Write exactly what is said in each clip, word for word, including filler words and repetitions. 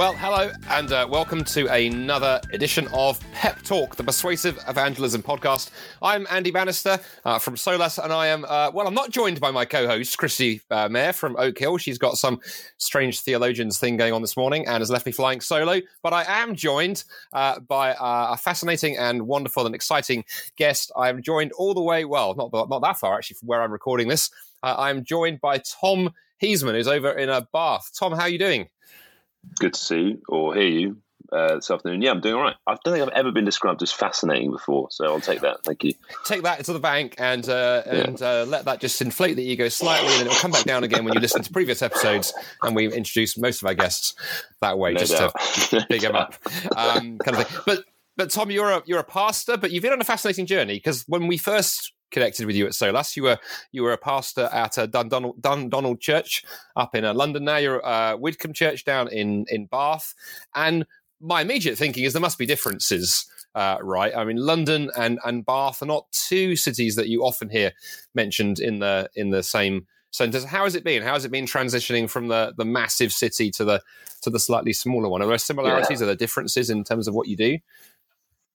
Well, hello and uh, welcome to another edition of PEP Talk, the Persuasive Evangelism Podcast. I'm Andy Bannister uh, from Solas, and I am, uh, well, I'm not joined by my co-host, Chrissy uh, Mayer from Oak Hill. She's got some strange theologians thing going on this morning and has left me flying solo, but I am joined uh, by uh, a fascinating and wonderful and exciting guest. I am joined all the way, well, not, not that far actually from where I'm recording this. Uh, I am joined by Tom Heasman, who's over in uh, Bath. Tom, how are you doing? Good to see you or hear you uh, this afternoon. Yeah, I'm doing all right. I don't think I've ever been described as fascinating before, so I'll take that. Thank you. Take that to the bank and uh, and yeah. uh, let that just inflate the ego slightly, and then it'll come back down again when you listen to previous episodes, and we introduce most of our guests that way, no just doubt. to big them up, um, kind of thing. But but Tom, you're a you're a pastor, but you've been on a fascinating journey, because when we first connected with you at Solas, you were you were a pastor at uh, Dundonald, Dundonald Church up in uh, London. Now you're at uh, Widcombe Church down in, in Bath. And my immediate thinking is there must be differences, uh, right? I mean, London and, and Bath are not two cities that you often hear mentioned in the in the same sentence. How has it been? How has it been transitioning from the, the massive city to the to the slightly smaller one? Are there similarities? Yeah. Are there differences in terms of what you do?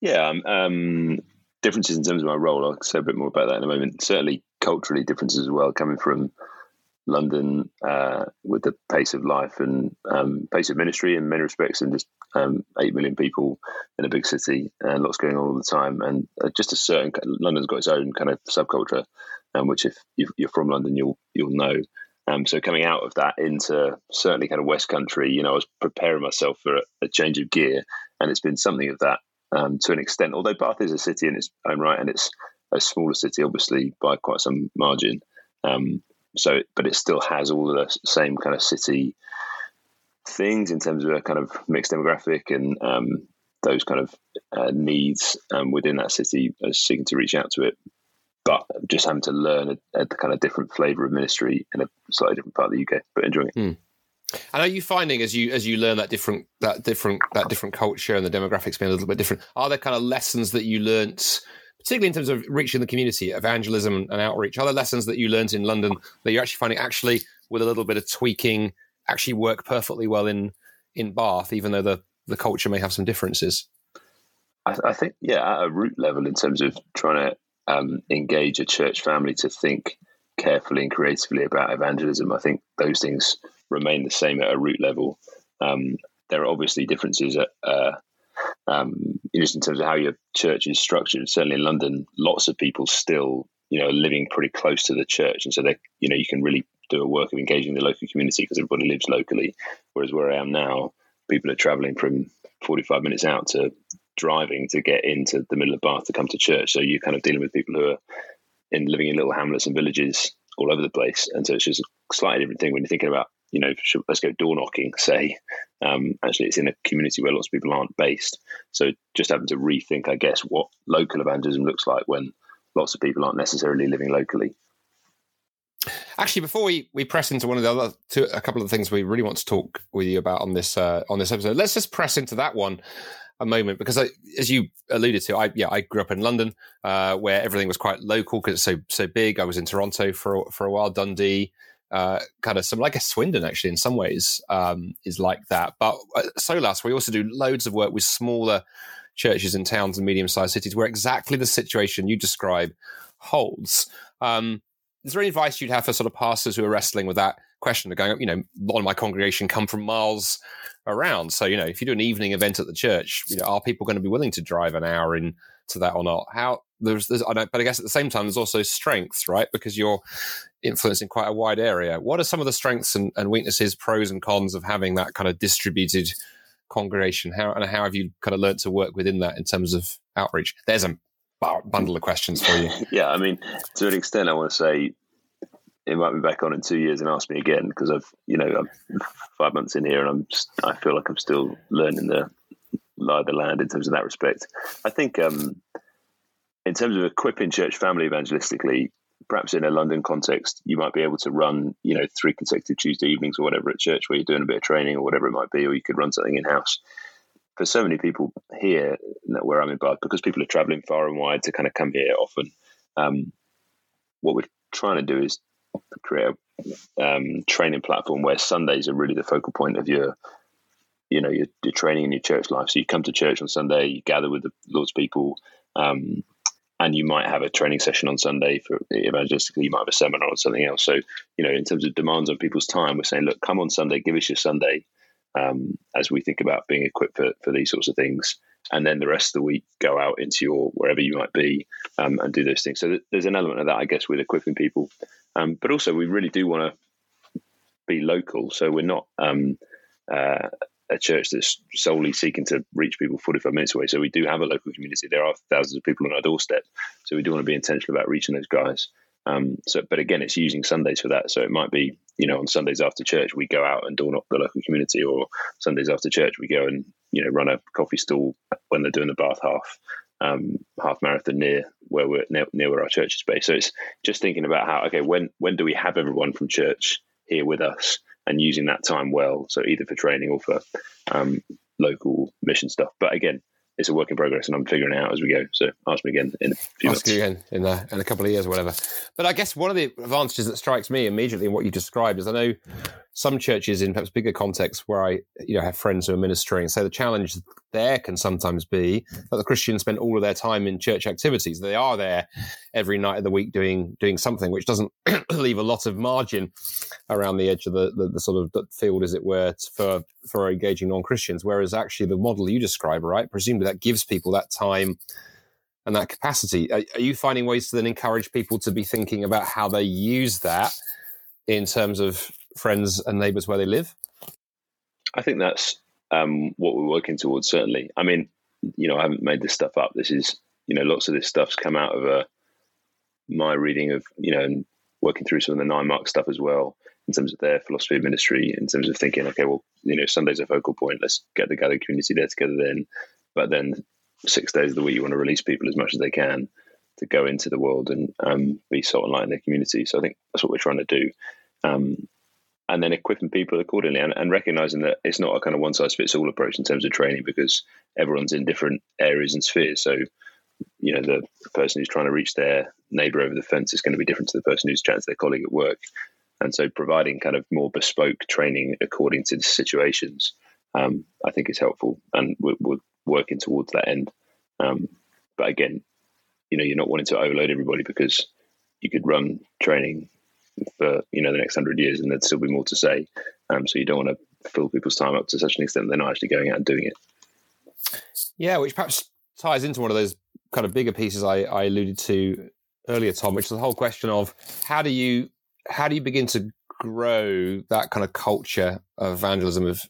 Yeah. Um, differences in terms of my role. I'll say a bit more about that in a moment. Certainly culturally differences as well, coming from London uh, with the pace of life and um, pace of ministry in many respects, and just um, eight million people in a big city and lots going on all the time. And just a certain, London's got its own kind of subculture, um, which if you're from London, you'll you'll know. Um, so coming out of that into certainly kind of West Country, you know, I was preparing myself for a, a change of gear, and it's been something of that. Um, to an extent, although Bath is a city in its own right, and it's a smaller city, obviously, by quite some margin. Um, so, but it still has all of the same kind of city things in terms of a kind of mixed demographic and um, those kind of uh, needs um, within that city, uh, seeking to reach out to it. But just having to learn a, a kind of different flavour of ministry in a slightly different part of the U K, but enjoying it. Mm. And are you finding as you as you learn that different that different that different culture and the demographics being a little bit different, are there kind of lessons that you learnt, particularly in terms of reaching the community, evangelism and outreach? Are there lessons that you learnt in London that you're actually finding actually with a little bit of tweaking actually work perfectly well in, in Bath, even though the, the culture may have some differences? I, I think yeah, at a root level, in terms of trying to um, engage a church family to think carefully and creatively about evangelism, I think those things remain the same at a root level. Um, there are obviously differences at, uh, um, just in terms of how your church is structured. Certainly in London, lots of people still, you know, are living pretty close to the church, and so they, you know, you can really do a work of engaging the local community because everybody lives locally. Whereas where I am now, people are travelling from forty-five minutes out to driving to get into the middle of Bath to come to church. So you're kind of dealing with people who are in living in little hamlets and villages all over the place, and so it's just a slightly different thing when you're thinking about, you know, let's go door knocking, say. Um, actually, it's in a community where lots of people aren't based. So just having to rethink, I guess, what local evangelism looks like when lots of people aren't necessarily living locally. Actually, before we, we press into one of the other two, a couple of the things we really want to talk with you about on this uh, on this episode, let's just press into that one a moment, because I, as you alluded to, I yeah I grew up in London, uh, where everything was quite local because it's so so big. I was in Toronto for for a while, Dundee. Uh, kind of some, I guess Swindon actually in some ways um, is like that. But at Solas, we also do loads of work with smaller churches in towns and medium-sized cities where exactly the situation you describe holds. Um, is there any advice you'd have for sort of pastors who are wrestling with that question of going, you know, a lot of my congregation come from miles around. So, you know, if you do an evening event at the church, you know, are people going to be willing to drive an hour in to that or not? How there's, there's I don't, but I guess at the same time, there's also strengths, right? Because you're influencing quite a wide area. What are some of the strengths and, and weaknesses, pros and cons of having that kind of distributed congregation? How and how have you kind of learned to work within that in terms of outreach? There's a bundle of questions for you. Yeah, I mean, to an extent, I want to say it might be back on in two years and ask me again, because I've, you know, I'm five months in here and I'm, just, I feel like I'm still learning the lie of the land in terms of that respect. I think um, in terms of equipping church family evangelistically, perhaps in a London context, you might be able to run, you know, three consecutive Tuesday evenings or whatever at church where you're doing a bit of training or whatever it might be, or you could run something in-house. For so many people here, where I'm in Bath, because people are traveling far and wide to kind of come here often, um, what we're trying to do is create a um, training platform where Sundays are really the focal point of your you know, your, your training and your church life. So you come to church on Sunday, you gather with the Lord's people, um, and you might have a training session on Sunday for evangelistically, you might have a seminar on something else. So, you know, in terms of demands on people's time, we're saying, look, come on Sunday, give us your Sunday, um, as we think about being equipped for, for these sorts of things. And then the rest of the week, go out into your wherever you might be, um, and do those things. So th- there's an element of that, I guess, with equipping people. Um, but also we really do want to be local. So we're not um, uh, a church that's solely seeking to reach people forty-five minutes away. So we do have a local community. There are thousands of people on our doorstep. So we do want to be intentional about reaching those guys. Um, so, but again, it's using Sundays for that. So it might be, you know, on Sundays after church, we go out and door knock the local community, or Sundays after church, we go and, you know, run a coffee stall when they're doing the Bath half, um, half marathon near where we're near, near where our church is based. So it's just thinking about how, okay, when, when do we have everyone from church here with us, and using that time well. So either for training or for, um, local mission stuff. But again, it's a work in progress, and I'm figuring it out as we go. So ask me again in a few ask months. Ask you again in a, in a couple of years or whatever. But I guess one of the advantages that strikes me immediately in what you described is I know some churches in perhaps bigger contexts where I you know have friends who are ministering. So the challenge there can sometimes be that the Christians spend all of their time in church activities. They are there every night of the week doing doing something, which doesn't leave a lot of margin around the edge of the, the, the sort of field, as it were, for, for engaging non-Christians. Whereas actually the model you describe, right, presumably that gives people that time and that capacity. Are, are you finding ways to then encourage people to be thinking about how they use that in terms of friends and neighbours where they live? I think that's um, what we're working towards, certainly. I mean, you know, I haven't made this stuff up. This is, you know, lots of this stuff's come out of a, my reading of, you know, and working through some of the Nine Marks stuff as well, in terms of their philosophy of ministry, in terms of thinking, okay, well, you know, Sunday's a focal point. Let's get the gathered community there together then. But then six days of the week, you want to release people as much as they can to go into the world and um, be salt and light in their community. So I think that's what we're trying to do. Um, and then equipping people accordingly, and, and recognizing that it's not a kind of one-size-fits-all approach in terms of training, because everyone's in different areas and spheres. So, you know, the person who's trying to reach their neighbor over the fence is going to be different to the person who's chatting to their colleague at work. And so providing kind of more bespoke training according to the situations, um, I think is helpful. And we're, we're working towards that end. Um, but again, you know, you're not wanting to overload everybody, because you could run training for, you know, the next hundred years and there'd still be more to say. Um, so you don't want to fill people's time up to such an extent that they're not actually going out and doing it. Yeah, which perhaps ties into one of those kind of bigger pieces I, I alluded to earlier, Tom, which is the whole question of how do you how do you begin to grow that kind of culture of evangelism of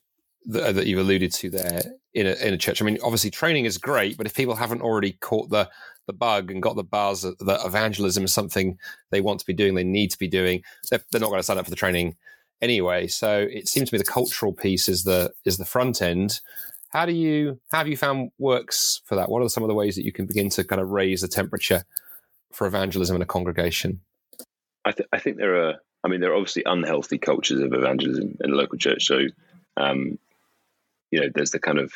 the, that you've alluded to there in a, in a church? I mean, obviously training is great, but if people haven't already caught the the bug and got the buzz that evangelism is something they want to be doing, they need to be doing, they're, they're not going to sign up for the training anyway. So it seems to me the cultural piece is the is the front end. How do you how have you found works for that? What are some of the ways that you can begin to kind of raise the temperature for evangelism in a congregation? I, th- I think there are, I mean, there are obviously unhealthy cultures of evangelism in the local church. So, um, you know, there's the kind of,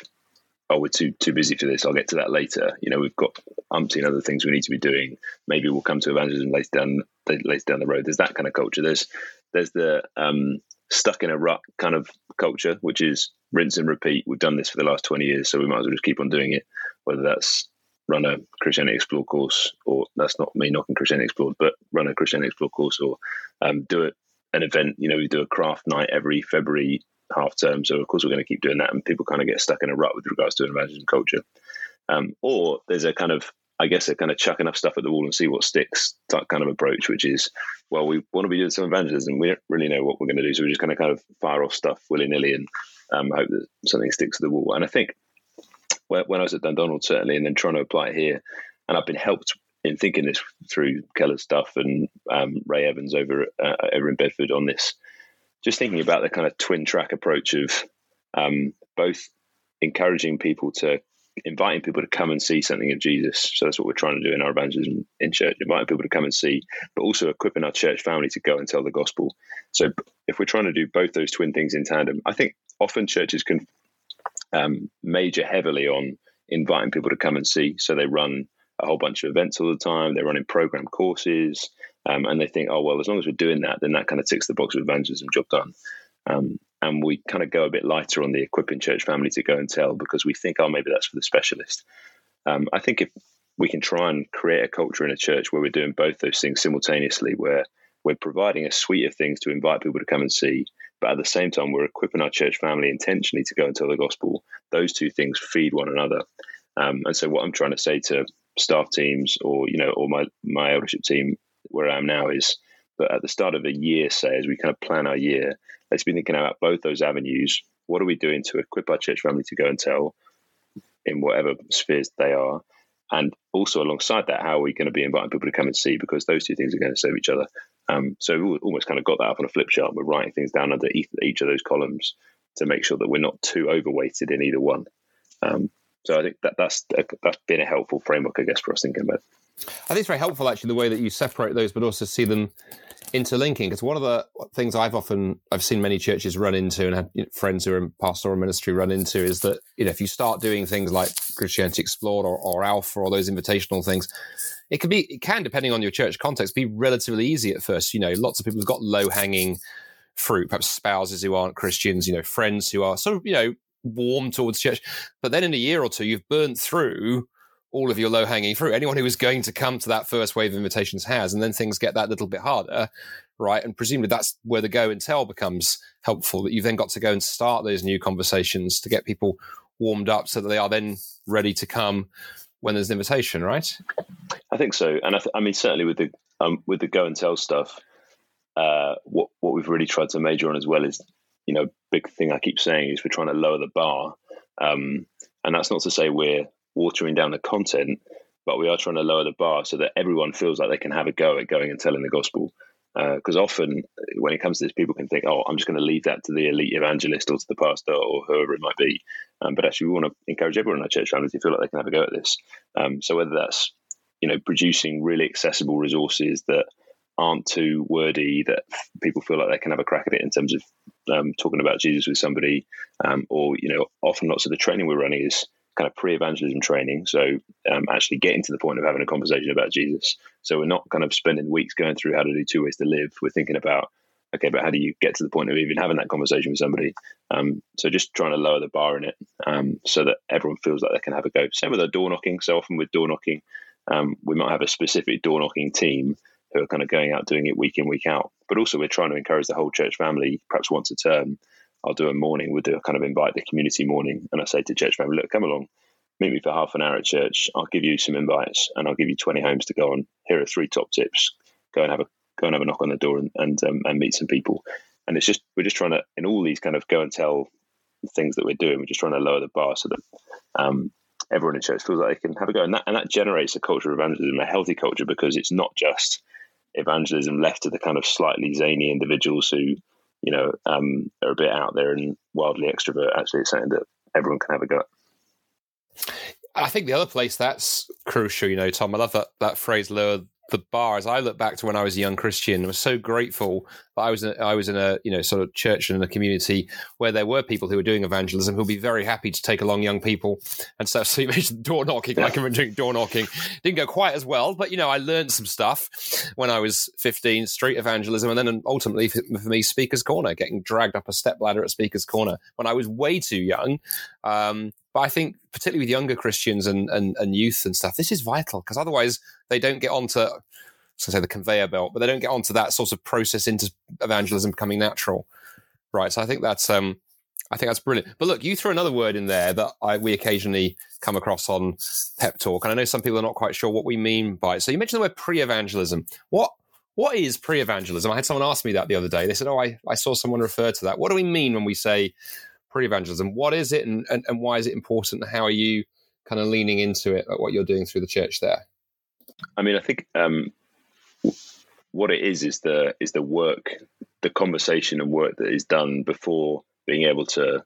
oh, we're too too busy for this, I'll get to that later. You know, we've got umpteen other things we need to be doing. Maybe we'll come to evangelism later down later down the road. There's that kind of culture. There's there's the um, stuck in a rut kind of culture, which is rinse and repeat. We've done this for the last twenty years, so we might as well just keep on doing it, whether that's run a Christianity Explored course, or that's not me knocking Christianity Explored, but run a Christianity Explored course, or um, do it, an event. You know, we do a craft night every February half term, so of course we're going to keep doing that, and people kind of get stuck in a rut with regards to evangelism culture. Um, or there's a kind of, I guess, a kind of chuck enough stuff at the wall and see what sticks type kind of approach, which is, well, we want to be doing some evangelism, we don't really know what we're going to do, so we're just going to kind of fire off stuff willy-nilly and um, hope that something sticks to the wall. And I think when I was at Dundonald, certainly, and then trying to apply it here, and I've been helped in thinking this through Keller's stuff and um, Ray Evans over uh, over in Bedford on this, just thinking about the kind of twin track approach of um, both encouraging people to, inviting people to come and see something of Jesus. So that's what we're trying to do in our evangelism in church, inviting people to come and see, but also equipping our church family to go and tell the gospel. So if we're trying to do both those twin things in tandem, I think often churches can um, major heavily on inviting people to come and see. So they run a whole bunch of events all the time. They're running program courses. Um, and they think, oh, well, as long as we're doing that, then that kind of ticks the box of evangelism, job done. Um, and we kind of go a bit lighter on the equipping church family to go and tell, because we think, oh, maybe that's for the specialist. Um, I think if we can try and create a culture in a church where we're doing both those things simultaneously, where we're providing a suite of things to invite people to come and see, but at the same time, we're equipping our church family intentionally to go and tell the gospel. Those two things feed one another. Um, and so what I'm trying to say to staff teams or, you know, or my, my eldership team where I am now is that at the start of a year, say, as we kind of plan our year, let's be thinking about both those avenues. What are we doing to equip our church family to go and tell in whatever spheres they are? And also alongside that, how are we going to be inviting people to come and see? Because those two things are going to serve each other. Um, so we almost kind of got that up on a flip chart. We're writing things down under each of those columns to make sure that we're not too overweighted in either one. Um, so I think that that's that's been a helpful framework, I guess, for us thinking about. I think it's very helpful, actually, the way that you separate those, but also see them interlinking. Because one of the things I've often I've seen many churches run into, and had, you know, friends who are in pastoral ministry run into, is that, you know, if you start doing things like Christianity Explored or, or Alpha or those invitational things, it can be it can depending on your church context be relatively easy at first. You know, lots of people have got low hanging fruit, perhaps spouses who aren't Christians, you know, friends who are sort of, you know, warm towards church. But then in a year or two, you've burned through all of your low-hanging fruit. Anyone who was going to come to that first wave of invitations has, and then things get that little bit harder, right? And presumably that's where the go and tell becomes helpful, that you've then got to go and start those new conversations to get people warmed up so that they are then ready to come when there's an invitation, right? I think so. And I, th- I mean, certainly with the um, with the go and tell stuff, uh, what what we've really tried to major on as well is, you know, big thing I keep saying is we're trying to lower the bar. Um, and that's not to say we're watering down the content, but we are trying to lower the bar so that everyone feels like they can have a go at going and telling the gospel. Because uh, often when it comes to this, people can think, oh, I'm just going to leave that to the elite evangelist or to the pastor or whoever it might be. Um, but actually, we want to encourage everyone in our church family to feel like they can have a go at this. Um, so whether that's, you know, producing really accessible resources that aren't too wordy, that people feel like they can have a crack at it in terms of um, talking about Jesus with somebody, um, or, you know, often lots of the training we're running is kind of pre-evangelism training. So um, actually getting to the point of having a conversation about Jesus. So we're not kind of spending weeks going through how to do two ways to live. We're thinking about, okay, but how do you get to the point of even having that conversation with somebody? Um, so just trying to lower the bar in it um, so that everyone feels like they can have a go. Same with the door knocking. So often with door knocking, um, we might have a specific door knocking team who are kind of going out doing it week in, week out. But also we're trying to encourage the whole church family, perhaps once a term, I'll do a morning. We'll do a kind of invite the community morning. And I say to church family, look, come along, meet me for half an hour at church. I'll give you some invites and I'll give you twenty homes to go on. Here are three top tips. Go and have a, go and have a knock on the door and, and, um, and meet some people. And it's just, we're just trying to, in all these kind of go and tell things that we're doing, we're just trying to lower the bar so that um, everyone in church feels like they can have a go. And that, and that generates a culture of evangelism, a healthy culture, because it's not just evangelism left to the kind of slightly zany individuals who, you know, um, are a bit out there and wildly extrovert. Actually, it's something that everyone can have a go at. I think the other place that's crucial, you know, Tom, I love that, that phrase, lower the bar. As I look back to when I was a young Christian, I was so grateful that I was in, I was in a, you know, sort of church and in a community where there were people who were doing evangelism who'd be very happy to take along young people and stuff. So you mentioned door knocking. Yeah. I can remember doing door knocking. Didn't go quite as well, but, you know, I learned some stuff when I was fifteen, street evangelism, and then ultimately for me, Speaker's Corner, getting dragged up a stepladder at Speaker's Corner when I was way too young. Um, But I think particularly with younger Christians and, and, and youth and stuff, this is vital, because otherwise they don't get onto, I was going to say the conveyor belt, but they don't get onto that sort of process into evangelism becoming natural, right? So I think that's um, I think that's brilliant. But look, you threw another word in there that I, we occasionally come across on PEP Talk, and I know some people are not quite sure what we mean by it. So you mentioned the word pre-evangelism. What what is pre-evangelism? I had someone ask me that the other day. They said, oh, I, I saw someone refer to that. What do we mean when we say pre-evangelism? What is it, and, and, and why is it important? How are you kind of leaning into it, at what you're doing through the church there? I mean, I think um, what it is is the is the work, the conversation and work that is done before being able to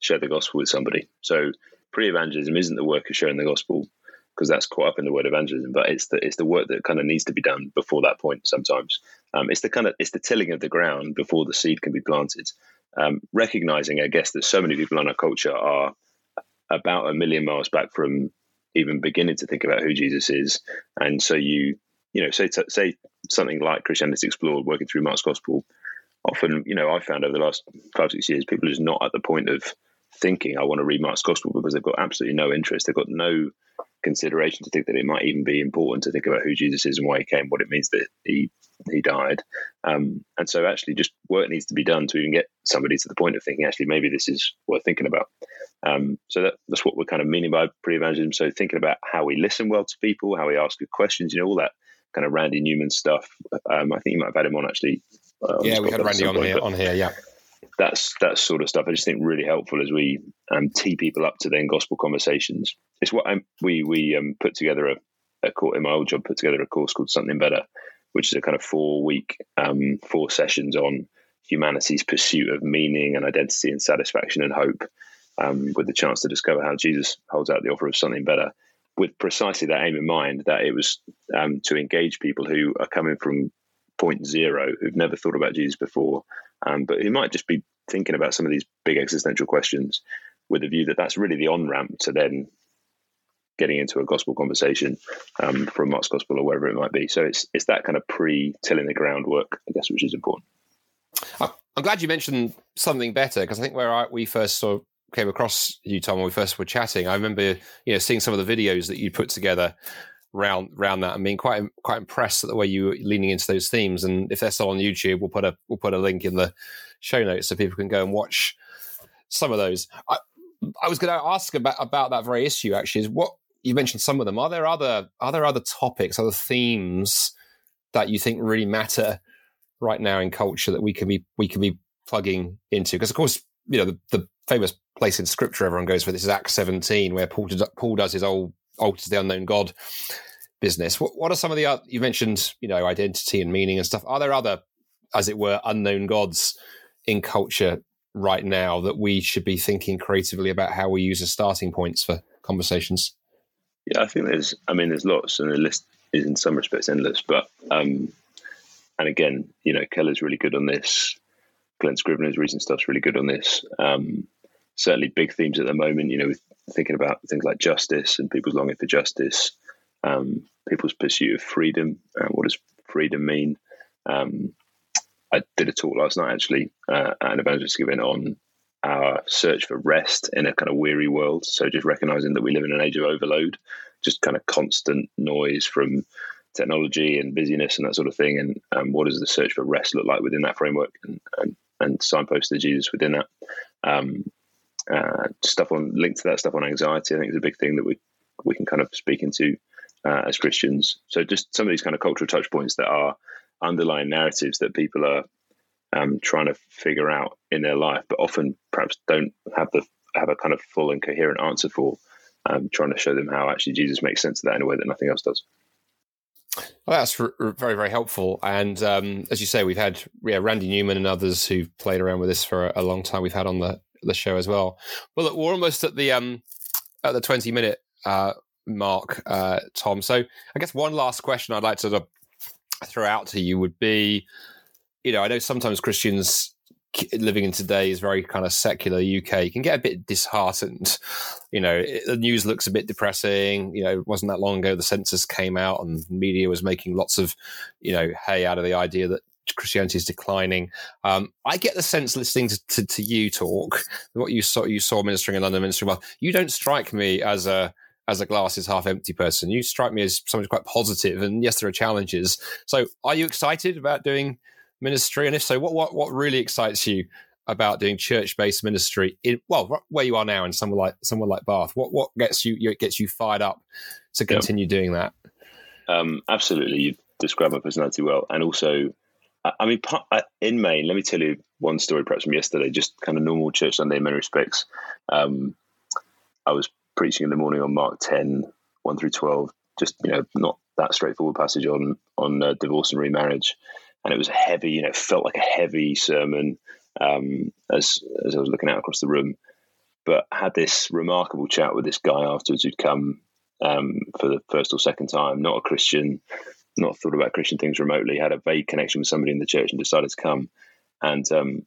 share the gospel with somebody. So pre-evangelism isn't the work of sharing the gospel, because that's caught up in the word evangelism, but it's the it's the work that kind of needs to be done before that point sometimes. Um, it's the kind of it's the tilling of the ground before the seed can be planted. Um, recognizing, I guess, that so many people in our culture are about a million miles back from even beginning to think about who Jesus is. And so you, you know, say, t- say something like Christianity Explored, working through Mark's Gospel, often, you know, I found over the last five, six years, people are just not at the point of thinking, I want to read Mark's Gospel, because they've got absolutely no interest. They've got no consideration to think that it might even be important to think about who Jesus is and why he came, what it means that he he died. Um, and so actually just work needs to be done to even get somebody to the point of thinking, actually, maybe this is worth thinking about. Um, so that, that's what we're kind of meaning by pre-evangelism. So thinking about how we listen well to people, how we ask good questions, you know, all that kind of Randy Newman stuff. Um, I think you might have had him on actually. Uh, yeah, we had Randy on here, on here, yeah. That's that sort of stuff I just think really helpful as we um, tee people up to then gospel conversations. It's what I'm, we we um, put together a, a course, in my old job, put together a course called Something Better, which is a kind of four week, um, four sessions on humanity's pursuit of meaning and identity and satisfaction and hope, um, with the chance to discover how Jesus holds out the offer of something better, with precisely that aim in mind, that it was um, to engage people who are coming from point zero, who've never thought about Jesus before, um, but who might just be thinking about some of these big existential questions, with a view that that's really the on-ramp to then getting into a gospel conversation um, from Mark's Gospel or wherever it might be. So it's it's that kind of pre-tilling the groundwork, I guess, which is important. I'm glad you mentioned Something Better, because I think where I, we first sort of came across you, Tom, when we first were chatting, I remember, you know, seeing some of the videos that you put together round round that, and being quite quite impressed at the way you were leaning into those themes. And if they're still on YouTube, we'll put a we'll put a link in the show notes so people can go and watch some of those. I, I was going to ask about about that very issue actually. Is what you mentioned some of them. Are there other are there other topics, other themes that you think really matter right now in culture that we can be we can be plugging into? Because of course, you know, the, the famous place in Scripture everyone goes for this is Acts seventeen, where Paul Paul does his old alters the unknown God business. What, what are some of the other, you mentioned, you know, identity and meaning and stuff. Are there other, as it were, unknown gods in culture right now that we should be thinking creatively about how we use as starting points for conversations? Yeah, I think there's, I mean, there's lots, and the list is in some respects endless, but, um, and again, you know, Keller's really good on this. Glenn Scrivener's recent stuff's really good on this. Um, certainly big themes at the moment, you know, with thinking about things like justice and people's longing for justice, um, people's pursuit of freedom. Uh, what does freedom mean? Um, I did a talk last night, actually, uh, at an evangelist giving on our search for rest in a kind of weary world. So just recognizing that we live in an age of overload, just kind of constant noise from technology and busyness and that sort of thing. And um, what does the search for rest look like within that framework, and, and, and signpost to Jesus within that? Um, Uh, stuff on linked to that stuff on anxiety, I think, is a big thing that we we can kind of speak into uh, as Christians. So just some of these kind of cultural touch points that are underlying narratives that people are um, trying to figure out in their life, but often perhaps don't have the have a kind of full and coherent answer for. Um, trying to show them how actually Jesus makes sense of that in a way that nothing else does. Well, that's r- r- very, very helpful. And um, as you say, we've had yeah, Randy Newman and others who've played around with this for a, a long time. We've had on the the show as well. Well, look, we're almost at the um at the twenty minute uh mark, uh Tom, so I guess one last question I'd like to sort of throw out to you would be, you know, I know sometimes Christians living in today's very kind of secular U K can get a bit disheartened. You know, it, the news looks a bit depressing. You know, it wasn't that long ago the census came out and media was making lots of, you know, hay out of the idea that Christianity is declining. Um, I get the sense, listening to, to, to you talk, what you saw, you saw ministering in London, ministering well, you don't strike me as a as a glass is half empty person. You strike me as someone who's quite positive. And yes, there are challenges. So, are you excited about doing ministry? And if so, what what what really excites you about doing church based ministry? In, well, where you are now, in somewhere like somewhere like Bath, what what gets you gets you fired up to continue yep. doing that? Um, absolutely, you describe my personality well, and also. I mean, in Maine, let me tell you one story perhaps from yesterday, just kind of normal church Sunday in many respects. Um, I was preaching in the morning on Mark ten, one through twelve, just, you know, not that straightforward passage on on uh, divorce and remarriage. And it was a heavy, you know, felt like a heavy sermon um, as, as I was looking out across the room. But I had this remarkable chat with this guy afterwards who'd come um, for the first or second time, not a Christian, not thought about Christian things remotely, had a vague connection with somebody in the church and decided to come, and um,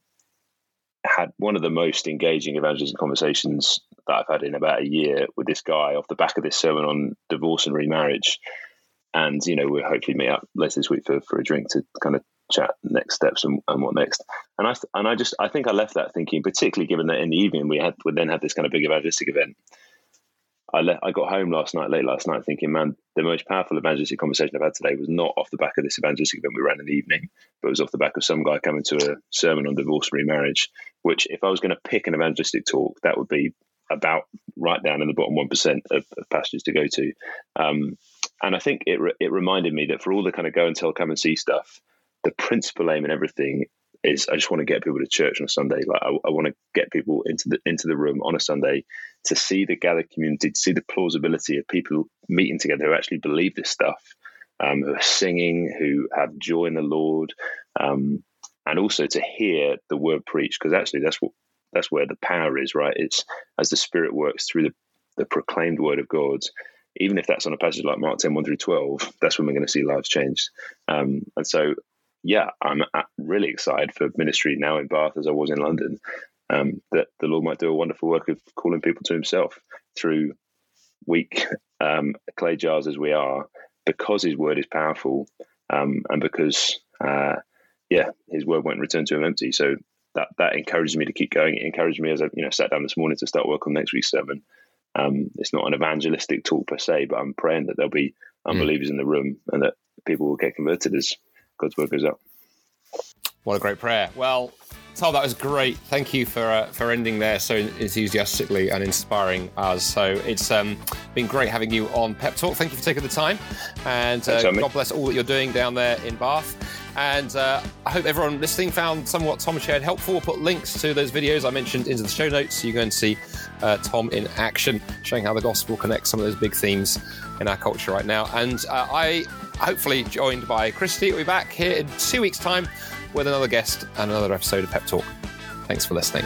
had one of the most engaging evangelism conversations that I've had in about a year with this guy off the back of this sermon on divorce and remarriage. And, you know, we'll hopefully meet up later this week for, for a drink to kind of chat next steps and, and what next. And I and I just I think I left that thinking, particularly given that in the evening we had we then had this kind of big evangelistic event. I left, I got home last night, late last night, thinking, man, the most powerful evangelistic conversation I've had today was not off the back of this evangelistic event we ran in the evening, but it was off the back of some guy coming to a sermon on divorce and remarriage, which if I was going to pick an evangelistic talk, that would be about right down in the bottom one percent of, of passages to go to. Um, and I think it re- it reminded me that for all the kind of go and tell, come and see stuff, the principal aim in everything is I just want to get people to church on a Sunday. Like I, I want to get people into the into the room on a Sunday to see the gathered community, to see the plausibility of people meeting together who actually believe this stuff, um, who are singing, who have joy in the Lord, um, and also to hear the word preached, because actually that's what that's where the power is, right? It's as the Spirit works through the, the proclaimed word of God. Even if that's on a passage like Mark ten, one through twelve, that's when we're going to see lives changed. Um, and so, yeah, I'm really excited for ministry now in Bath as I was in London, um, that the Lord might do a wonderful work of calling people to himself through weak um, clay jars as we are, because his word is powerful, um, and because, uh, yeah, his word won't return to him empty. So that that encourages me to keep going. It encouraged me as I you know, sat down this morning to start work on next week's sermon. Um, it's not an evangelistic talk per se, but I'm praying that there'll be unbelievers mm. in the room and that people will get converted as God's work goes up. What a great prayer. Well, Tom, that was great. Thank you for uh, for ending there so enthusiastically and inspiring us. So it's um, been great having you on Pep Talk. Thank you for taking the time. And uh, God bless all that you're doing down there in Bath. And uh, I hope everyone listening found some of what Tom shared helpful. We'll put links to those videos I mentioned into the show notes, so you can go and see uh, Tom in action, showing how the gospel connects some of those big themes in our culture right now. And uh, I... hopefully joined by Christy. We'll be back here in two weeks' time with another guest and another episode of Pep Talk. Thanks for listening.